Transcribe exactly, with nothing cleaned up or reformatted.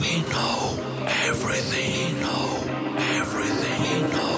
We know everything. We know everything. We know.